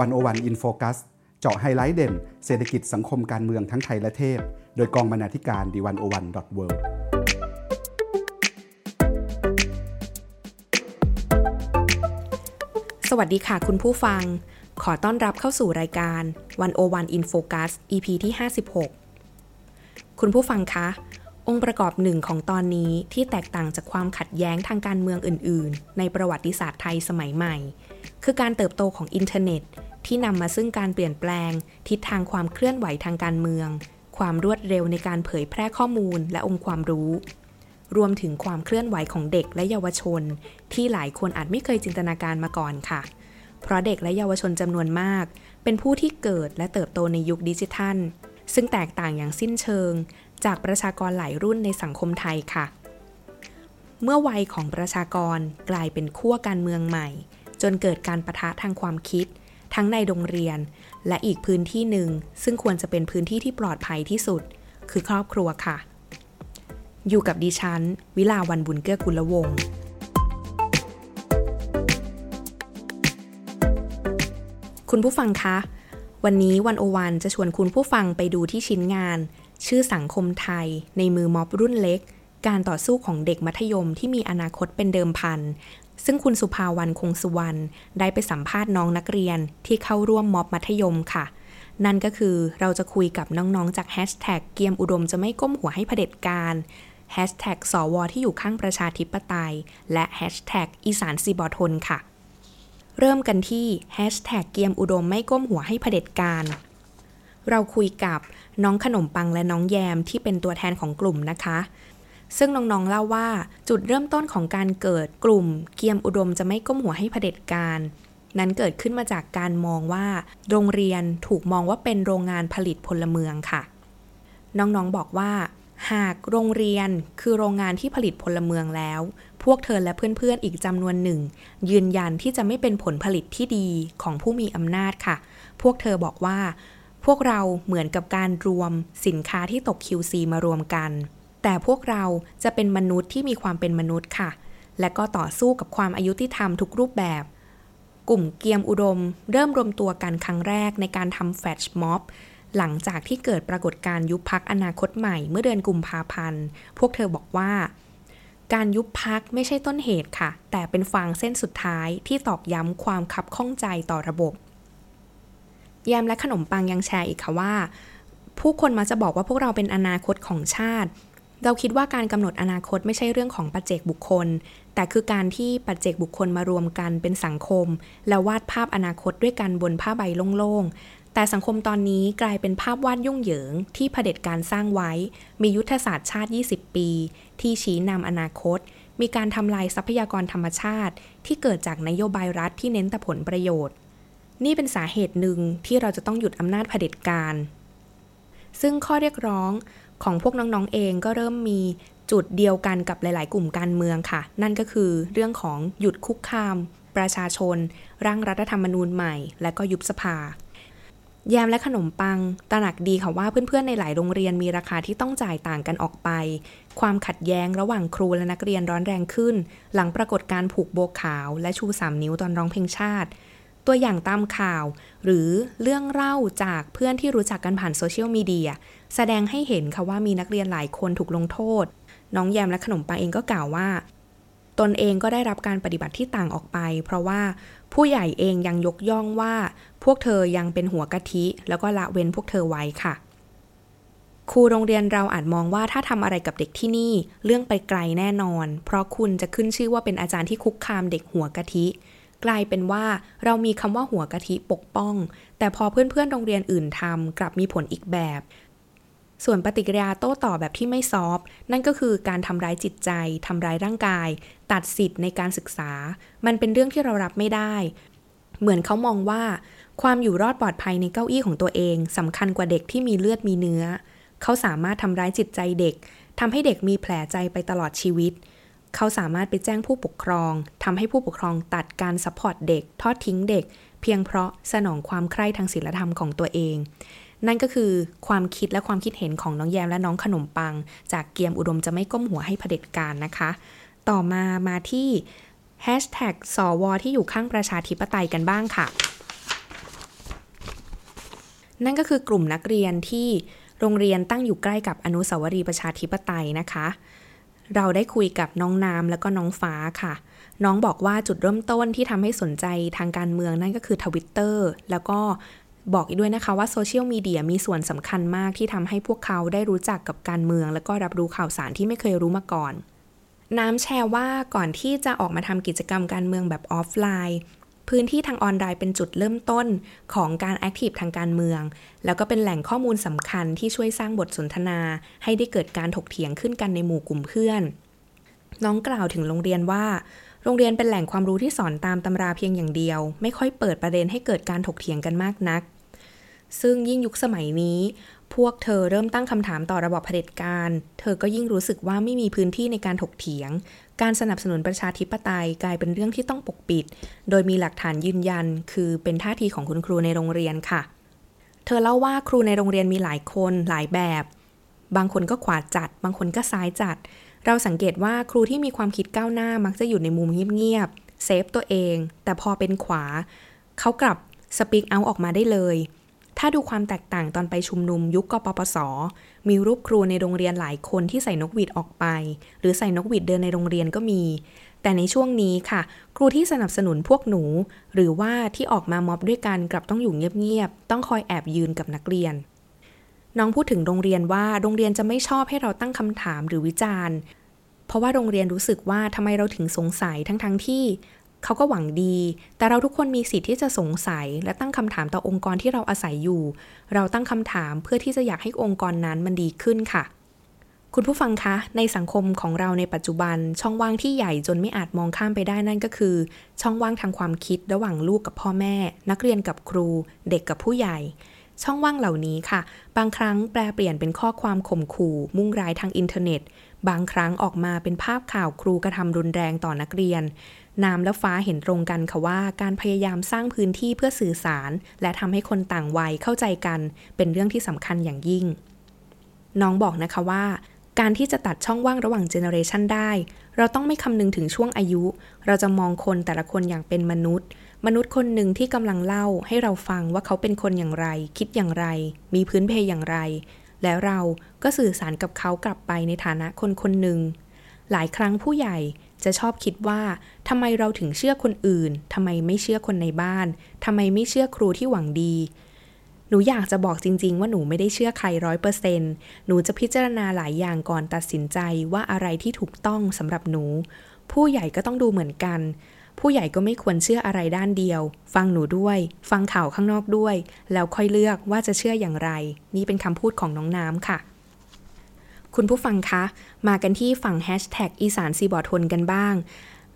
101 in focus เจาะไฮไลท์เด่นเศรษฐกิจสังคมการเมืองทั้งไทยและเทศโดยกองบรรณาธิการ the101.worldสวัสดีค่ะคุณผู้ฟังขอต้อนรับเข้าสู่รายการ 101 in focus EP ที่56คุณผู้ฟังคะองค์ประกอบหนึ่งของตอนนี้ที่แตกต่างจากความขัดแย้งทางการเมืองอื่นๆในประวัติศาสตร์ไทยสมัยใหม่คือการเติบโตของอินเทอร์เน็ตที่นำมาซึ่งการเปลี่ยนแปลงทิศทางความเคลื่อนไหวทางการเมืองความรวดเร็วในการเผยแพร่ข้อมูลและองค์ความรู้รวมถึงความเคลื่อนไหวของเด็กและเยาวชนที่หลายคนอาจไม่เคยจินตนาการมาก่อนค่ะเพราะเด็กและเยาวชนจำนวนมากเป็นผู้ที่เกิดและเติบโตในยุคดิจิทัลซึ่งแตกต่างอย่างสิ้นเชิงจากประชากรหลายรุ่นในสังคมไทยค่ะเมื่อวัยของประชากรกลายเป็นขั้วการเมืองใหม่จนเกิดการปะทะทางความคิดทั้งในโรงเรียนและอีกพื้นที่หนึ่งซึ่งควรจะเป็นพื้นที่ที่ปลอดภัยที่สุดคือครอบครัวค่ะอยู่กับดิฉันวิลาวันบุญเกื้อกุลวงศ์คุณผู้ฟังคะวันนี้101จะชวนคุณผู้ฟังไปดูที่ชิ้นงานชื่อสังคมไทยในมือม็อบรุ่นเล็กการต่อสู้ของเด็กมัธยมที่มีอนาคตเป็นเดิมพันซึ่งคุณสุภาวรรณคงสุวรรณได้ไปสัมภาษณ์น้องนักเรียนที่เข้าร่วมม็อบมัธยมค่ะนั่นก็คือเราจะคุยกับน้องๆจาก#เกียมอุดมจะไม่ก้มหัวให้เผด็จการ#สวที่อยู่ข้างประชาธิปไตยและ#อีสานสีบอทนค่ะเริ่มกันที่#เกียมอุดมไม่ก้มหัวให้เผด็จการเราคุยกับน้องขนมปังและน้องแยมที่เป็นตัวแทนของกลุ่มนะคะซึ่งน้องๆเล่าว่าจุดเริ่มต้นของการเกิดกลุ่มเกียมอุดมจะไม่ก้มหัวให้เผด็จการนั้นเกิดขึ้นมาจากการมองว่าโรงเรียนถูกมองว่าเป็นโรงงานผลิตพลเมืองค่ะน้องๆบอกว่าหากโรงเรียนคือโรงงานที่ผลิตพลเมืองแล้วพวกเธอและเพื่อนๆอีกจำนวนหนึ่งยืนยันที่จะไม่เป็นผลผลิตที่ดีของผู้มีอำนาจค่ะพวกเธอบอกว่าพวกเราเหมือนกับการรวมสินค้าที่ตก QC มารวมกันแต่พวกเราจะเป็นมนุษย์ที่มีความเป็นมนุษย์ค่ะและก็ต่อสู้กับความอยุติธรรมทุกรูปแบบกลุ่มเกียมอุดมเริ่มรวมตัวกันครั้งแรกในการทำแฟลชม็อบหลังจากที่เกิดปรากฏการณ์ยุบพรรคอนาคตใหม่เมื่อเดือนกุมภาพันธ์พวกเธอบอกว่าการยุบพรรคไม่ใช่ต้นเหตุค่ะแต่เป็นฟางเส้นสุดท้ายที่ตอกย้ำความคับข้องใจต่อระบบแยมและขนมปังยังแชร์อีกค่ะว่าผู้คนมักจะบอกว่าพวกเราเป็นอนาคตของชาติเราคิดว่าการกำหนดอนาคตไม่ใช่เรื่องของปัจเจกบุคคลแต่คือการที่ปัจเจกบุคคลมารวมกันเป็นสังคมแล้ววาดภาพอนาคตด้วยกันบนผ้าใบโล่งๆแต่สังคมตอนนี้กลายเป็นภาพวาดยุ่งเหยิงที่เผด็จการสร้างไว้มียุทธศาสตร์ชาติ20ปีที่ชี้นำอนาคตมีการทำลายทรัพยากรธรรมชาติที่เกิดจากนโยบายรัฐที่เน้นแต่ผลประโยชน์นี่เป็นสาเหตุหนึ่งที่เราจะต้องหยุดอำนาจเผด็จการซึ่งข้อเรียกร้องของพวกน้องๆเองก็เริ่มมีจุดเดียวกันกับหลายๆกลุ่มการเมืองค่ะนั่นก็คือเรื่องของหยุดคุกคามประชาชนร่างรัฐธรรมนูญใหม่และก็ยุบสภาแยมและขนมปังตระหนักดีค่ะว่าเพื่อนๆในหลายโรงเรียนมีราคาที่ต้องจ่ายต่างกันออกไปความขัดแย้งระหว่างครูและนักเรียนร้อนแรงขึ้นหลังปรากฏการณ์ผูกโบขาวและชู3นิ้วตอนร้องเพลงชาติตัวอย่างตามข่าวหรือเรื่องเล่าจากเพื่อนที่รู้จักกันผ่านโซเชียลมีเดียแสดงให้เห็นค่ะว่ามีนักเรียนหลายคนถูกลงโทษน้องแยมและขนมปังเองก็กล่าวว่าตนเองก็ได้รับการปฏิบัติที่ต่างออกไปเพราะว่าผู้ใหญ่เองยังยกย่องว่าพวกเธอยังเป็นหัวกะทิแล้วก็ละเว้นพวกเธอไว้ค่ะครูโรงเรียนเราอาจมองว่าถ้าทำอะไรกับเด็กที่นี่เรื่องไปไกลแน่นอนเพราะคุณจะขึ้นชื่อว่าเป็นอาจารย์ที่คุกคามเด็กหัวกะทิกลายเป็นว่าเรามีคำว่าหัวกะทิปกป้องแต่พอเพื่อนๆโรงเรียนอื่นทำกลับมีผลอีกแบบส่วนปฏิกิริยาโต้ตอบแบบที่ไม่ซอฟนั่นก็คือการทำร้ายจิตใจทำร้ายร่างกายตัดสิทธิ์ในการศึกษามันเป็นเรื่องที่เรารับไม่ได้เหมือนเขามองว่าความอยู่รอดปลอดภัยในเก้าอี้ของตัวเองสำคัญกว่าเด็กที่มีเลือดมีเนื้อเขาสามารถทำร้ายจิตใจเด็กทำให้เด็กมีแผลใจไปตลอดชีวิตเขาสามารถไปแจ้งผู้ปกครองทำให้ผู้ปกครองตัดการซัพพอร์ตเด็กทอดทิ้งเด็กเพียงเพราะสนองความใคร่ทางศีลธรรมของตัวเองนั่นก็คือความคิดและความคิดเห็นของน้องแยมและน้องขนมปังจากเกียมอุดมจะไม่ก้มหัวให้เผด็จการนะคะต่อมาที่#สวที่อยู่ข้างประชาธิปไตยกันบ้างค่ะ นั่นก็คือกลุ่มนักเรียนที่โรงเรียนตั้งอยู่ใกล้กับอนุสาวรีย์ประชาธิปไตยนะคะเราได้คุยกับน้องน้ำแล้วก็น้องฟ้าค่ะน้องบอกว่าจุดเริ่มต้นที่ทำให้สนใจทางการเมืองนั่นก็คือ Twitter แล้วก็บอกอีกด้วยนะคะว่าโซเชียลมีเดียมีส่วนสำคัญมากที่ทำให้พวกเขาได้รู้จักกับการเมืองแล้วก็รับรู้ข่าวสารที่ไม่เคยรู้มาก่อนน้ำแชร์ว่าก่อนที่จะออกมาทำกิจกรรมการเมืองแบบออฟไลน์พื้นที่ทางออนไลน์เป็นจุดเริ่มต้นของการแอคทีฟทางการเมืองแล้วก็เป็นแหล่งข้อมูลสำคัญที่ช่วยสร้างบทสนทนาให้ได้เกิดการถกเถียงขึ้นกันในหมู่กลุ่มเพื่อนน้องกล่าวถึงโรงเรียนว่าโรงเรียนเป็นแหล่งความรู้ที่สอนตามตำราเพียงอย่างเดียวไม่ค่อยเปิดประเด็นให้เกิดการถกเถียงกันมากนักซึ่งยิ่งยุคสมัยนี้พวกเธอเริ่มตั้งคำถามต่อระบอบเผด็จการเธอก็ยิ่งรู้สึกว่าไม่มีพื้นที่ในการถกเถียงการสนับสนุนประชาธิปไตยกลายเป็นเรื่องที่ต้องปกปิดโดยมีหลักฐานยืนยันคือเป็นท่าทีของคุณครูในโรงเรียนค่ะเธอเล่าว่าครูในโรงเรียนมีหลายคนหลายแบบบางคนก็ขวาจัดบางคนก็ซ้ายจัดเราสังเกตว่าครูที่มีความคิดก้าวหน้ามักจะอยู่ในมุมเงียบๆเซฟตัวเองแต่พอเป็นขวาเขากลับสปีกเอาท์ออกมาได้เลยถ้าดูความแตกต่างตอนไปชุมนุมยุคกปปส.มีรูปครูในโรงเรียนหลายคนที่ใส่นกหวีดออกไปหรือใส่นกหวีดเดินในโรงเรียนก็มีแต่ในช่วงนี้ค่ะครูที่สนับสนุนพวกหนูหรือว่าที่ออกมาม็อบด้วยกันกลับต้องอยู่เงียบๆต้องคอยแอบยืนกับนักเรียนน้องพูดถึงโรงเรียนว่าโรงเรียนจะไม่ชอบให้เราตั้งคำถามหรือวิจารณ์เพราะว่าโรงเรียนรู้สึกว่าทำไมเราถึงสงสัยทั้งที่เขาก็หวังดีแต่เราทุกคนมีสิทธิ์ที่จะสงสัยและตั้งคำถามต่อองค์กรที่เราอาศัยอยู่เราตั้งคำถามเพื่อที่จะอยากให้องค์กรนั้นมันดีขึ้นค่ะคุณผู้ฟังคะในสังคมของเราในปัจจุบันช่องว่างที่ใหญ่จนไม่อาจมองข้ามไปได้นั่นก็คือช่องว่างทางความคิดระหว่างลูกกับพ่อแม่นักเรียนกับครูเด็กกับผู้ใหญ่ช่องว่างเหล่านี้ค่ะบางครั้งแปลเปลี่ยนเป็นข้อความข่มขู่มุ่งร้ายทางอินเทอร์เน็ตบางครั้งออกมาเป็นภาพข่าวครูกระทำรุนแรงต่อนักเรียนน้ำและฟ้าเห็นตรงกันค่ะว่าการพยายามสร้างพื้นที่เพื่อสื่อสารและทำให้คนต่างวัยเข้าใจกันเป็นเรื่องที่สำคัญอย่างยิ่งน้องบอกนะคะว่าการที่จะตัดช่องว่างระหว่างเจเนอเรชันได้เราต้องไม่คำนึงถึงช่วงอายุเราจะมองคนแต่ละคนอย่างเป็นมนุษย์คนหนึ่งที่กำลังเล่าให้เราฟังว่าเขาเป็นคนอย่างไรคิดอย่างไรมีพื้นเพอย่างไรแล้วเราก็สื่อสารกับเขากลับไปในฐานะคนคนหนึ่งหลายครั้งผู้ใหญ่จะชอบคิดว่าทำไมเราถึงเชื่อคนอื่นทำไมไม่เชื่อคนในบ้านทำไมไม่เชื่อครูที่หวังดีหนูอยากจะบอกจริงๆว่าหนูไม่ได้เชื่อใคร 100% หนูจะพิจารณาหลายอย่างก่อนตัดสินใจว่าอะไรที่ถูกต้องสำหรับหนูผู้ใหญ่ก็ต้องดูเหมือนกันผู้ใหญ่ก็ไม่ควรเชื่ออะไรด้านเดียวฟังหนูด้วยฟังข่าวข้างนอกด้วยแล้วค่อยเลือกว่าจะเชื่ออย่างไรนี่เป็นคำพูดของน้องน้ำค่ะคุณผู้ฟังคะมากันที่ฝั่งแฮชแท็กอีสานซีบอทนกันบ้าง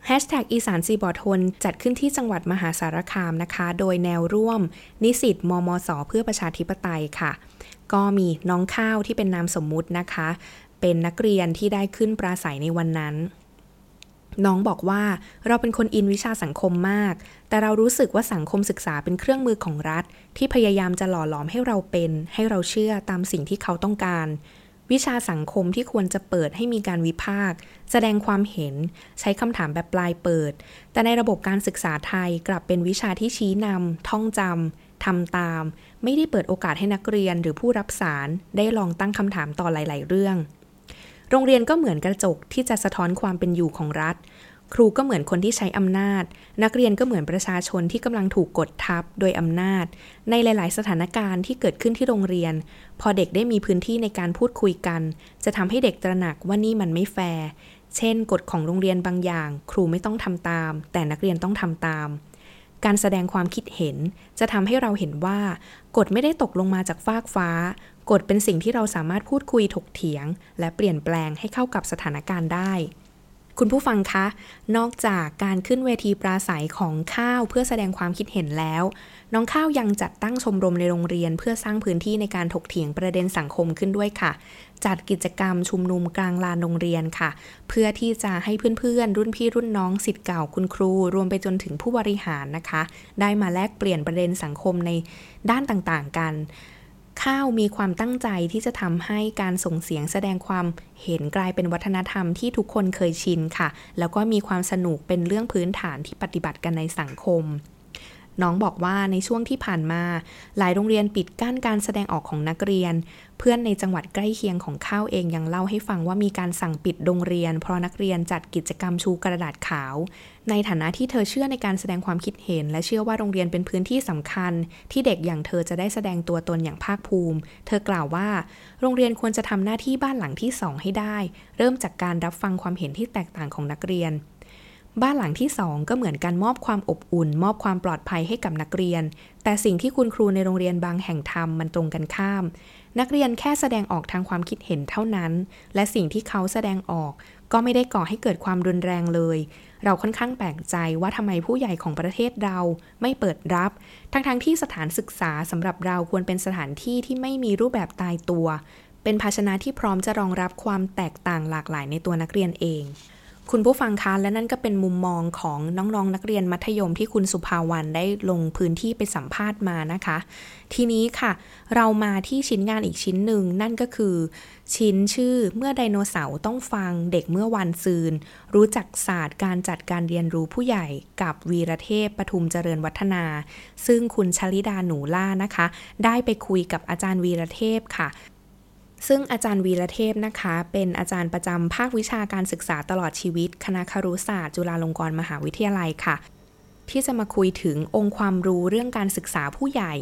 แฮชแท็กอีสานซีบอทนจัดขึ้นที่จังหวัดมหาสารคามนะคะโดยแนวร่วมนิสิตมมส.เพื่อประชาธิปไตยค่ะก็มีน้องข้าวที่เป็นนามสมมุตินะคะเป็นนักเรียนที่ได้ขึ้นปราศัยในวันนั้นน้องบอกว่าเราเป็นคนอินวิชาสังคมมากแต่เรารู้สึกว่าสังคมศึกษาเป็นเครื่องมือของรัฐที่พยายามจะหล่อหลอมให้เราเป็นให้เราเชื่อตามสิ่งที่เขาต้องการวิชาสังคมที่ควรจะเปิดให้มีการวิพากษ์แสดงความเห็นใช้คำถามแบบปลายเปิดแต่ในระบบการศึกษาไทยกลับเป็นวิชาที่ชี้นำท่องจำทำตามไม่ได้เปิดโอกาสให้นักเรียนหรือผู้รับสารได้ลองตั้งคำถามต่อหลายๆเรื่องโรงเรียนก็เหมือนกระจกที่จะสะท้อนความเป็นอยู่ของรัฐครูก็เหมือนคนที่ใช้อำนาจนักเรียนก็เหมือนประชาชนที่กำลังถูกกดทับโดยอำนาจในหลายๆสถานการณ์ที่เกิดขึ้นที่โรงเรียนพอเด็กได้มีพื้นที่ในการพูดคุยกันจะทำให้เด็กตระหนักว่านี่มันไม่แฟร์เช่นกฎของโรงเรียนบางอย่างครูไม่ต้องทำตามแต่นักเรียนต้องทำตามการแสดงความคิดเห็นจะทำให้เราเห็นว่ากฎไม่ได้ตกลงมาจากฟากฟ้ากฎเป็นสิ่งที่เราสามารถพูดคุยถกเถียงและเปลี่ยนแปลงให้เข้ากับสถานการณ์ได้คุณผู้ฟังคะนอกจากการขึ้นเวทีปราศัยของข้าวเพื่อแสดงความคิดเห็นแล้วน้องข้าวยังจัดตั้งชมรมในโรงเรียนเพื่อสร้างพื้นที่ในการถกเถียงประเด็นสังคมขึ้นด้วยค่ะจัดกิจกรรมชุมนุมกลางลานโรงเรียนค่ะเพื่อที่จะให้เพื่อนๆรุ่นพี่รุ่นน้องศิษย์เก่าคุณครูรวมไปจนถึงผู้บริหารนะคะได้มาแลกเปลี่ยนประเด็นสังคมในด้านต่างๆกันข้าวมีความตั้งใจที่จะทำให้การส่งเสียงแสดงความเห็นกลายเป็นวัฒนธรรมที่ทุกคนเคยชินค่ะแล้วก็มีความสนุกเป็นเรื่องพื้นฐานที่ปฏิบัติกันในสังคม น้องบอกว่าในช่วงที่ผ่านมาหลายโรงเรียนปิดกั้นการแสดงออกของนักเรียนเพื่อนในจังหวัดใกล้เคียงของข้าวเองยังเล่าให้ฟังว่ามีการสั่งปิดโรงเรียนเพราะนักเรียนจัดกิจกรรมชูกระดาษขาวในฐานะที่เธอเชื่อในการแสดงความคิดเห็นและเชื่อว่าโรงเรียนเป็นพื้นที่สำคัญที่เด็กอย่างเธอจะได้แสดงตัวตนอย่างภาคภูมิเธอกล่าวว่าโรงเรียนควรจะทำหน้าที่บ้านหลังที่2ให้ได้เริ่มจากการรับฟังความเห็นที่แตกต่างของนักเรียนบ้านหลังที่2ก็เหมือนกันมอบความอบอุ่นมอบความปลอดภัยให้กับนักเรียนแต่สิ่งที่คุณครูในโรงเรียนบางแห่งทำมันตรงกันข้ามนักเรียนแค่แสดงออกทางความคิดเห็นเท่านั้นและสิ่งที่เขาแสดงออกก็ไม่ได้ก่อให้เกิดความรุนแรงเลยเราค่อนข้างแปลกใจว่าทำไมผู้ใหญ่ของประเทศเราไม่เปิดรับทั้งที่สถานศึกษาสำหรับเราควรเป็นสถานที่ที่ไม่มีรูปแบบตายตัวเป็นภาชนะที่พร้อมจะรองรับความแตกต่างหลากหลายในตัวนักเรียนเองคุณผู้ฟังคะและนั่นก็เป็นมุมมองของน้องๆนักเรียนมัธยมที่คุณสุภาวรรณได้ลงพื้นที่ไปสัมภาษณ์มานะคะทีนี้ค่ะเรามาที่ชิ้นงานอีกชิ้นหนึ่งนั่นก็คือชิ้นชื่อเมื่อไดโนเสาร์ต้องฟังเด็กเมื่อวันซืนรู้จักศาสตร์การจัดการเรียนรู้ผู้ใหญ่กับวีรเทพปทุมเจริญวัฒนาซึ่งคุณชลิดาหนูล่านะคะได้ไปคุยกับอาจารย์วีรเทพค่ะซึ่งอาจารย์วีรเทพนะคะเป็นอาจารย์ประจำภาควิชาการศึกษาตลอดชีวิตคณะครุศาสตร์จุฬาลงกรณ์มหาวิทยาลัยค่ะที่จะมาคุยถึงองค์ความรู้เรื่องการศึกษาผู้ใหญ่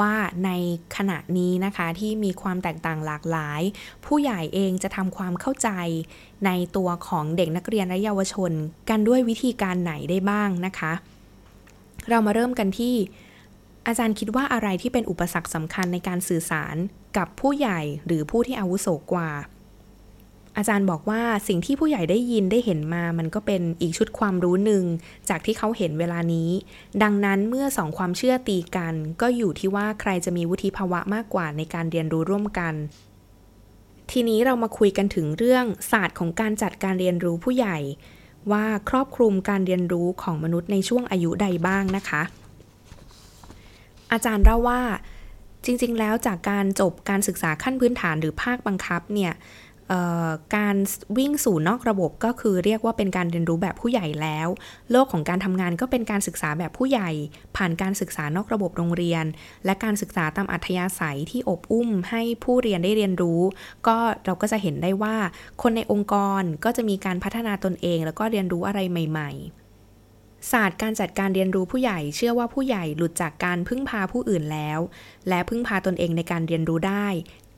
ว่าในขณะนี้นะคะที่มีความแตกต่างหลากหลายผู้ใหญ่เองจะทำความเข้าใจในตัวของเด็กนักเรียนและเยาวชนกันด้วยวิธีการไหนได้บ้างนะคะเรามาเริ่มกันที่อาจารย์คิดว่าอะไรที่เป็นอุปสรรคสำคัญในการสื่อสารกับผู้ใหญ่หรือผู้ที่อาวุโสกว่าอาจารย์บอกว่าสิ่งที่ผู้ใหญ่ได้ยินได้เห็นมามันก็เป็นอีกชุดความรู้หนึ่งจากที่เขาเห็นเวลานี้ดังนั้นเมื่อสองความเชื่อตีกันก็อยู่ที่ว่าใครจะมีวุฒิภาวะมากกว่าในการเรียนรู้ร่วมกันทีนี้เรามาคุยกันถึงเรื่องศาสตร์ของการจัดการเรียนรู้ผู้ใหญ่ว่าครอบคลุมการเรียนรู้ของมนุษย์ในช่วงอายุใดบ้างนะคะอาจารย์เล่าว่าจริงๆแล้วจากการจบการศึกษาขั้นพื้นฐานหรือภาคบังคับเนี่ยการวิ่งสู่นอกระบบก็คือเรียกว่าเป็นการเรียนรู้แบบผู้ใหญ่แล้วโลกของการทำงานก็เป็นการศึกษาแบบผู้ใหญ่ผ่านการศึกษานอกระบบโรงเรียนและการศึกษาตามอัธยาศัยที่อบอุ้มให้ผู้เรียนได้เรียนรู้ก็เราก็จะเห็นได้ว่าคนในองค์กรก็จะมีการพัฒนาตนเองแล้วก็เรียนรู้อะไรใหม่ๆศาสตร์การจัดการเรียนรู้ผู้ใหญ่เชื่อว่าผู้ใหญ่หลุดจากการพึ่งพาผู้อื่นแล้วและพึ่งพาตนเองในการเรียนรู้ได้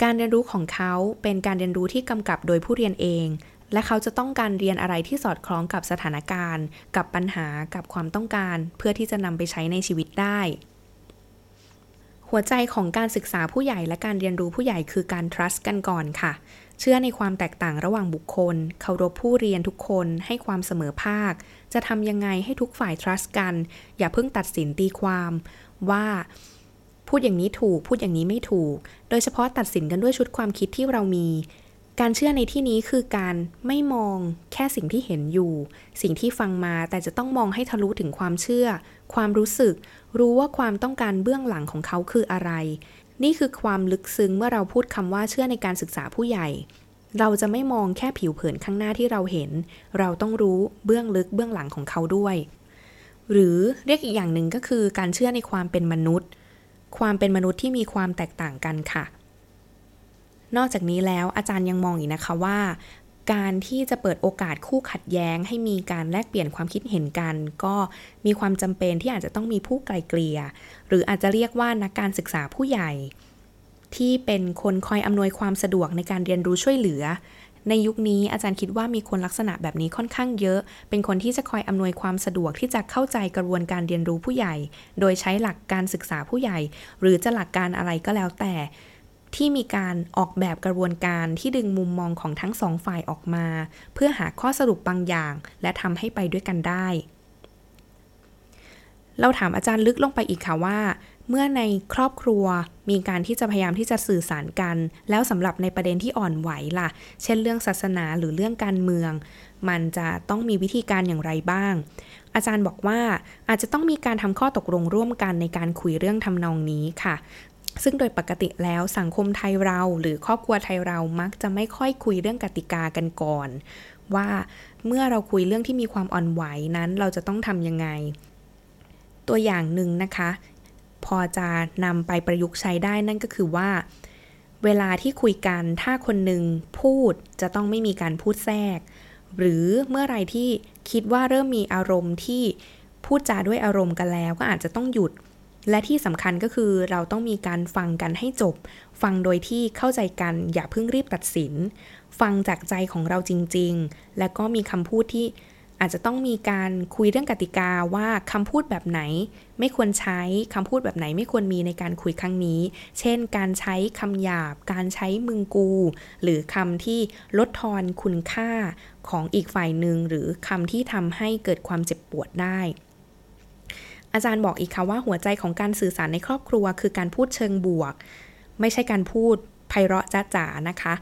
การเรียนรู้ของเขาเป็นการเรียนรู้ที่กำกับโดยผู้เรียนเองและเขาจะต้องการเรียนอะไรที่สอดคล้องกับสถานการณ์กับปัญหากับความต้องการเพื่อที่จะนำไปใช้ในชีวิตได้หัวใจของการศึกษาผู้ใหญ่และการเรียนรู้ผู้ใหญ่คือการ trust กันก่อนค่ะเชื่อในความแตกต่างระหว่างบุคคลเคารพผู้เรียนทุกคนให้ความเสมอภาคจะทำยังไงให้ทุกฝ่าย trust กันอย่าเพิ่งตัดสินตีความว่าพูดอย่างนี้ถูกพูดอย่างนี้ไม่ถูกโดยเฉพาะตัดสินกันด้วยชุดความคิดที่เรามีการเชื่อในที่นี้คือการไม่มองแค่สิ่งที่เห็นอยู่สิ่งที่ฟังมาแต่จะต้องมองให้ทะลุถึงความเชื่อความรู้สึกรู้ว่าความต้องการเบื้องหลังของเขาคืออะไรนี่คือความลึกซึ้งเมื่อเราพูดคำว่าเชื่อในการศึกษาผู้ใหญ่เราจะไม่มองแค่ผิวเผินข้างหน้าที่เราเห็นเราต้องรู้เบื้องลึกเบื้องหลังของเขาด้วยหรือเรียกอีกอย่างหนึ่งก็คือการเชื่อในความเป็นมนุษย์ความเป็นมนุษย์ที่มีความแตกต่างกันค่ะนอกจากนี้แล้วอาจารย์ยังมองอีกนะคะว่าการที่จะเปิดโอกาสคู่ขัดแย้งให้มีการแลกเปลี่ยนความคิดเห็นกันก็มีความจำเป็นที่อาจจะต้องมีผู้ไกลเกลี่ยหรืออาจจะเรียกว่านักการศึกษาผู้ใหญ่ที่เป็นคนคอยอำนวยความสะดวกในการเรียนรู้ช่วยเหลือในยุคนี้อาจารย์คิดว่ามีคนลักษณะแบบนี้ค่อนข้างเยอะเป็นคนที่จะคอยอำนวยความสะดวกที่จะเข้าใจกระบวนการเรียนรู้ผู้ใหญ่โดยใช้หลักการศึกษาผู้ใหญ่หรือจะหลักการอะไรก็แล้วแต่ที่มีการออกแบบกระบวนการที่ดึงมุมมองของทั้งสองฝ่ายออกมาเพื่อหาข้อสรุปบางอย่างและทำให้ไปด้วยกันได้เราถามอาจารย์ลึกลงไปอีกค่ะว่าเมื่อในครอบครัวมีการที่จะพยายามที่จะสื่อสารกันแล้วสำหรับในประเด็นที่อ่อนไหวล่ะเช่นเรื่องศาสนาหรือเรื่องการเมืองมันจะต้องมีวิธีการอย่างไรบ้างอาจารย์บอกว่าอาจจะต้องมีการทำข้อตกลงร่วมกันในการคุยเรื่องทำนองนี้ค่ะซึ่งโดยปกติแล้วสังคมไทยเราหรือครอบครัวไทยเรามักจะไม่ค่อยคุยเรื่องกติกากันก่อนว่าเมื่อเราคุยเรื่องที่มีความอ่อนไหวนั้นเราจะต้องทำยังไง ตัวอย่างหนึ่งนะคะพอจะนำไปประยุกต์ใช้ได้นั่นก็คือว่าเวลาที่คุยกันถ้าคนหนึ่งพูดจะต้องไม่มีการพูดแทรกหรือเมื่อไรที่คิดว่าเริ่มมีอารมณ์ที่พูดจาด้วยอารมณ์กันแล้วก็อาจจะต้องหยุดและที่สำคัญก็คือเราต้องมีการฟังกันให้จบฟังโดยที่เข้าใจกันอย่าเพิ่งรีบตัดสินฟังจากใจของเราจริงๆและก็มีคำพูดที่อาจจะต้องมีการคุยเรื่องกติกาว่าคำพูดแบบไหนไม่ควรใช้คำพูดแบบไหนไม่ควรมีในการคุยครั้งนี้เช่นการใช้คำหยาบการใช้มึงกูหรือคำที่ลดทอนคุณค่าของอีกฝ่ายหนึ่งหรือคำที่ทำให้เกิดความเจ็บปวดได้อาจารย์บอกอีกค่ะว่าหัวใจของการสื่อสารในครอบครัวคือการพูดเชิงบวกไม่ใช่การพูดไพเราะจ๊ะจ๋านะคะ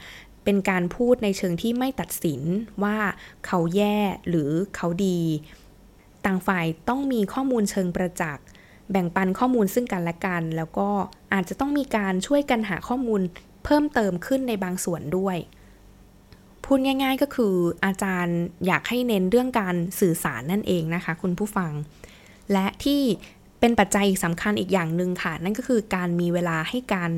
เป็นการพูดในเชิงที่ไม่ตัดสินว่าเขาแย่หรือเขาดีต่างฝ่ายต้องมีข้อมูลเชิงประจักษ์แบ่งปันข้อมูลซึ่งกันและกันแล้วก็อาจจะต้องมีการช่วยกันหาข้อมูลเพิ่มเติมขึ้นในบางส่วนด้วยพูดง่ายๆก็คืออาจารย์อยากให้เน้นเรื่องการสื่อสารนั่นเองนะคะคุณผู้ฟังและที่เป็นปัจจัยสำคัญอีกอย่างนึงค่ะนั่นก็คือการมีเวลาให้กัน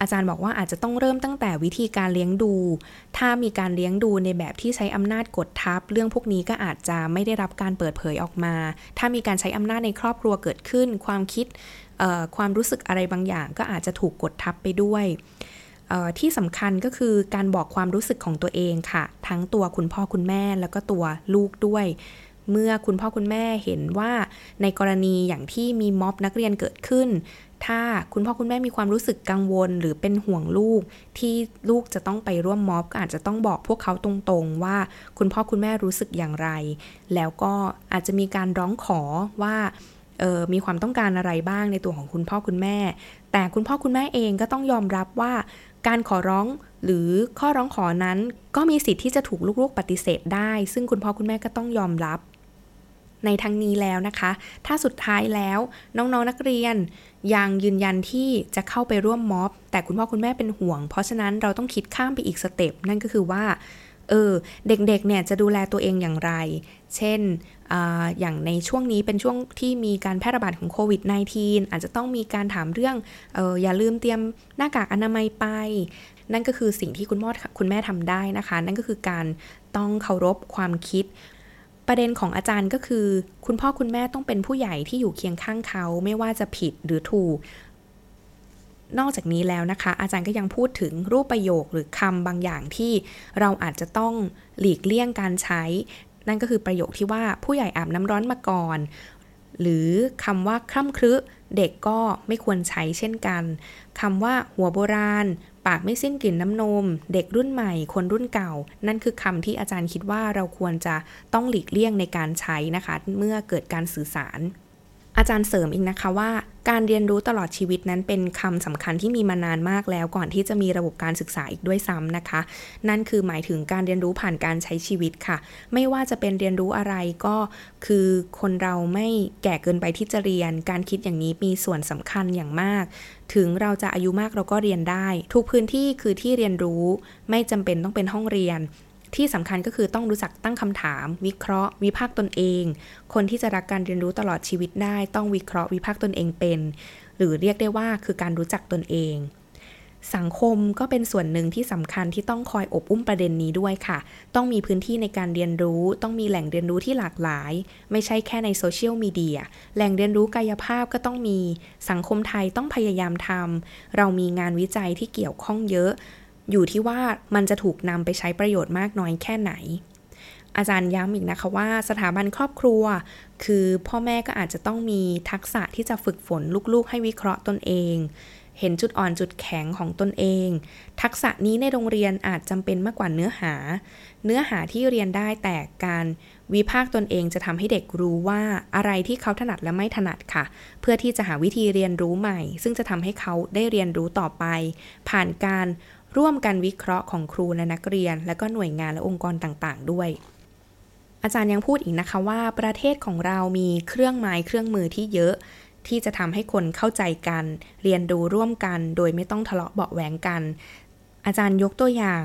อาจารย์บอกว่าอาจจะต้องเริ่มตั้งแต่วิธีการเลี้ยงดูถ้ามีการเลี้ยงดูในแบบที่ใช้อำนาจกดทับเรื่องพวกนี้ก็อาจจะไม่ได้รับการเปิดเผยออกมาถ้ามีการใช้อำนาจในครอบครัวเกิดขึ้นความคิดความรู้สึกอะไรบางอย่างก็อาจจะถูกกดทับไปด้วยที่สำคัญก็คือการบอกความรู้สึกของตัวเองค่ะทั้งตัวคุณพ่อคุณแม่แล้วก็ตัวลูกด้วยเมื่อคุณพ่อคุณแม่เห็นว่าในกรณีอย่างที่มีม็อบนักเรียนเกิดขึ้นถ้าคุณพ่อคุณแม่มีความรู้สึกกังวลหรือเป็นห่วงลูกที่ลูกจะต้องไปร่วมม็อบก็อาจจะต้องบอกพวกเขาตรงๆว่าคุณพ่อคุณแม่รู้สึกอย่างไรแล้วก็อาจจะมีการร้องขอว่ามีความต้องการอะไรบ้างในตัวของคุณพ่อคุณแม่แต่คุณพ่อคุณแม่เองก็ต้องยอมรับว่าการขอร้องหรือข้อร้องขอนั้นก็มีสิทธิ์ที่จะถูกลูกๆปฏิเสธได้ซึ่งคุณพ่อคุณแม่ก็ต้องยอมรับในทางนี้แล้วนะคะถ้าสุดท้ายแล้วน้องนักเรียนยังยืนยันที่จะเข้าไปร่วมม็อบแต่คุณพ่อคุณแม่เป็นห่วงเพราะฉะนั้นเราต้องคิดข้ามไปอีกสเต็ปนั่นก็คือว่าเด็กๆเนี่ยจะดูแลตัวเองอย่างไรเช่น อย่างในช่วงนี้เป็นช่วงที่มีการแพร่ระบาดของโควิด -19 อาจจะต้องมีการถามเรื่องอย่าลืมเตรียมหน้ากากอนามัยไปนั่นก็คือสิ่งที่คุณพ่อคุณแม่ทำได้นะคะนั่นก็คือการต้องเคารพความคิดประเด็นของอาจารย์ก็คือคุณพ่อคุณแม่ต้องเป็นผู้ใหญ่ที่อยู่เคียงข้างเขาไม่ว่าจะผิดหรือถูกนอกจากนี้แล้วนะคะอาจารย์ก็ยังพูดถึงรูปประโยคหรือคำบางอย่างที่เราอาจจะต้องหลีกเลี่ยงการใช้นั่นก็คือประโยคที่ว่าผู้ใหญ่อาบน้ำร้อนมาก่อนหรือคำว่าคร่ำครึเด็กก็ไม่ควรใช้เช่นกันคำว่าหัวโบราณปากไม่สิ้นกลิ่นน้ำนมเด็กรุ่นใหม่คนรุ่นเก่านั่นคือคำที่อาจารย์คิดว่าเราควรจะต้องหลีกเลี่ยงในการใช้นะคะเมื่อเกิดการสื่อสารอาจารย์เสริมอีกนะคะว่าการเรียนรู้ตลอดชีวิตนั้นเป็นคำสำคัญที่มีมานานมากแล้วก่อนที่จะมีระบบการศึกษาอีกด้วยซ้ำนะคะนั่นคือหมายถึงการเรียนรู้ผ่านการใช้ชีวิตค่ะไม่ว่าจะเป็นเรียนรู้อะไรก็คือคนเราไม่แก่เกินไปที่จะเรียนการคิดอย่างนี้มีส่วนสำคัญอย่างมากถึงเราจะอายุมากเราก็เรียนได้ทุกพื้นที่คือที่เรียนรู้ไม่จำเป็นต้องเป็นห้องเรียนที่สำคัญก็คือต้องรู้จักตั้งคำถามวิเคราะห์วิพากษ์ตนเองคนที่จะรักการเรียนรู้ตลอดชีวิตได้ต้องวิเคราะห์วิพากษ์ตนเองเป็นหรือเรียกได้ว่าคือการรู้จักตนเองสังคมก็เป็นส่วนหนึ่งที่สำคัญที่ต้องคอยอบอุ้มประเด็นนี้ด้วยค่ะต้องมีพื้นที่ในการเรียนรู้ต้องมีแหล่งเรียนรู้ที่หลากหลายไม่ใช่แค่ในโซเชียลมีเดียแหล่งเรียนรู้กายภาพก็ต้องมีสังคมไทยต้องพยายามทำเรามีงานวิจัยที่เกี่ยวข้องเยอะอยู่ที่ว่ามันจะถูกนำไปใช้ประโยชน์มากน้อยแค่ไหนอาจารย์ย้ำอีกนะคะว่าสถาบันครอบครัวคือพ่อแม่ก็อาจจะต้องมีทักษะที่จะฝึกฝนลูกๆให้วิเคราะห์ตนเองเห็นจุดอ่อนจุดแข็งของตนเองทักษะนี้ในโรงเรียนอาจจำเป็นมากกว่าเนื้อหาที่เรียนได้แต่การวิพากษ์ตนเองจะทำให้เด็กรู้ว่าอะไรที่เขาถนัดและไม่ถนัดค่ะเพื่อที่จะหาวิธีเรียนรู้ใหม่ซึ่งจะทำให้เขาได้เรียนรู้ต่อไปผ่านการร่วมกันวิเคราะห์ของครูและนักเรียนและก็หน่วยงานและองค์กรต่างๆด้วยอาจารย์ยังพูดอีกนะคะว่าประเทศของเรามีเครื่องไม้เครื่องมือที่เยอะที่จะทำให้คนเข้าใจกันเรียนรู้ร่วมกันโดยไม่ต้องทะเลาะเบาะแว้งกันอาจารย์ยกตัวอย่าง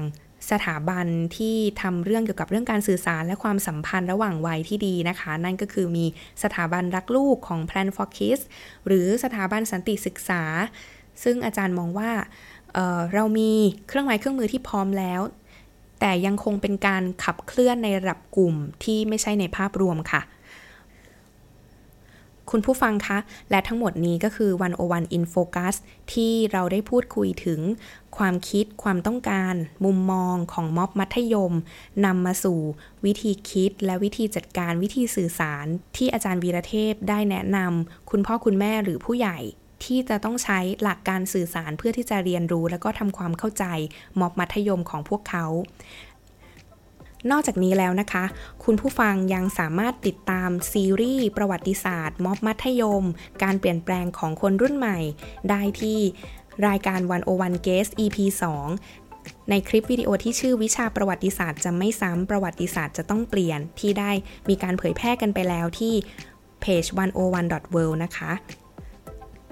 สถาบันที่ทำเรื่องเกี่ยวกับเรื่องการสื่อสารและความสัมพันธ์ระหว่างวัยที่ดีนะคะนั่นก็คือมีสถาบันรักลูกของ Plan for Kids หรือสถาบันสันติศึกษาซึ่งอาจารย์มองว่าเรามีเครื่องไม้เครื่องมือที่พร้อมแล้วแต่ยังคงเป็นการขับเคลื่อนในระดับกลุ่มที่ไม่ใช่ในภาพรวมค่ะคุณผู้ฟังคะและทั้งหมดนี้ก็คือ101 in focus ที่เราได้พูดคุยถึงความคิดความต้องการมุมมองของม็อบมัธยมนำมาสู่วิธีคิดและวิธีจัดการวิธีสื่อสารที่อาจารย์วีรเทพได้แนะนำคุณพ่อคุณแม่หรือผู้ใหญ่ที่จะต้องใช้หลักการสื่อสารเพื่อที่จะเรียนรู้และก็ทำความเข้าใจม็อบมัธยมของพวกเขานอกจากนี้แล้วนะคะคุณผู้ฟังยังสามารถติดตามซีรีส์ประวัติศาสตร์ม็อบมัธยมการเปลี่ยนแปลงของคนรุ่นใหม่ได้ที่รายการ101 Guest EP 2ในคลิปวิดีโอที่ชื่อวิชาประวัติศาสตร์จะไม่ซ้ำประวัติศาสตร์จะต้องเปลี่ยนที่ได้มีการเผยแพร่กันไปแล้วที่เพจ 101.world นะคะ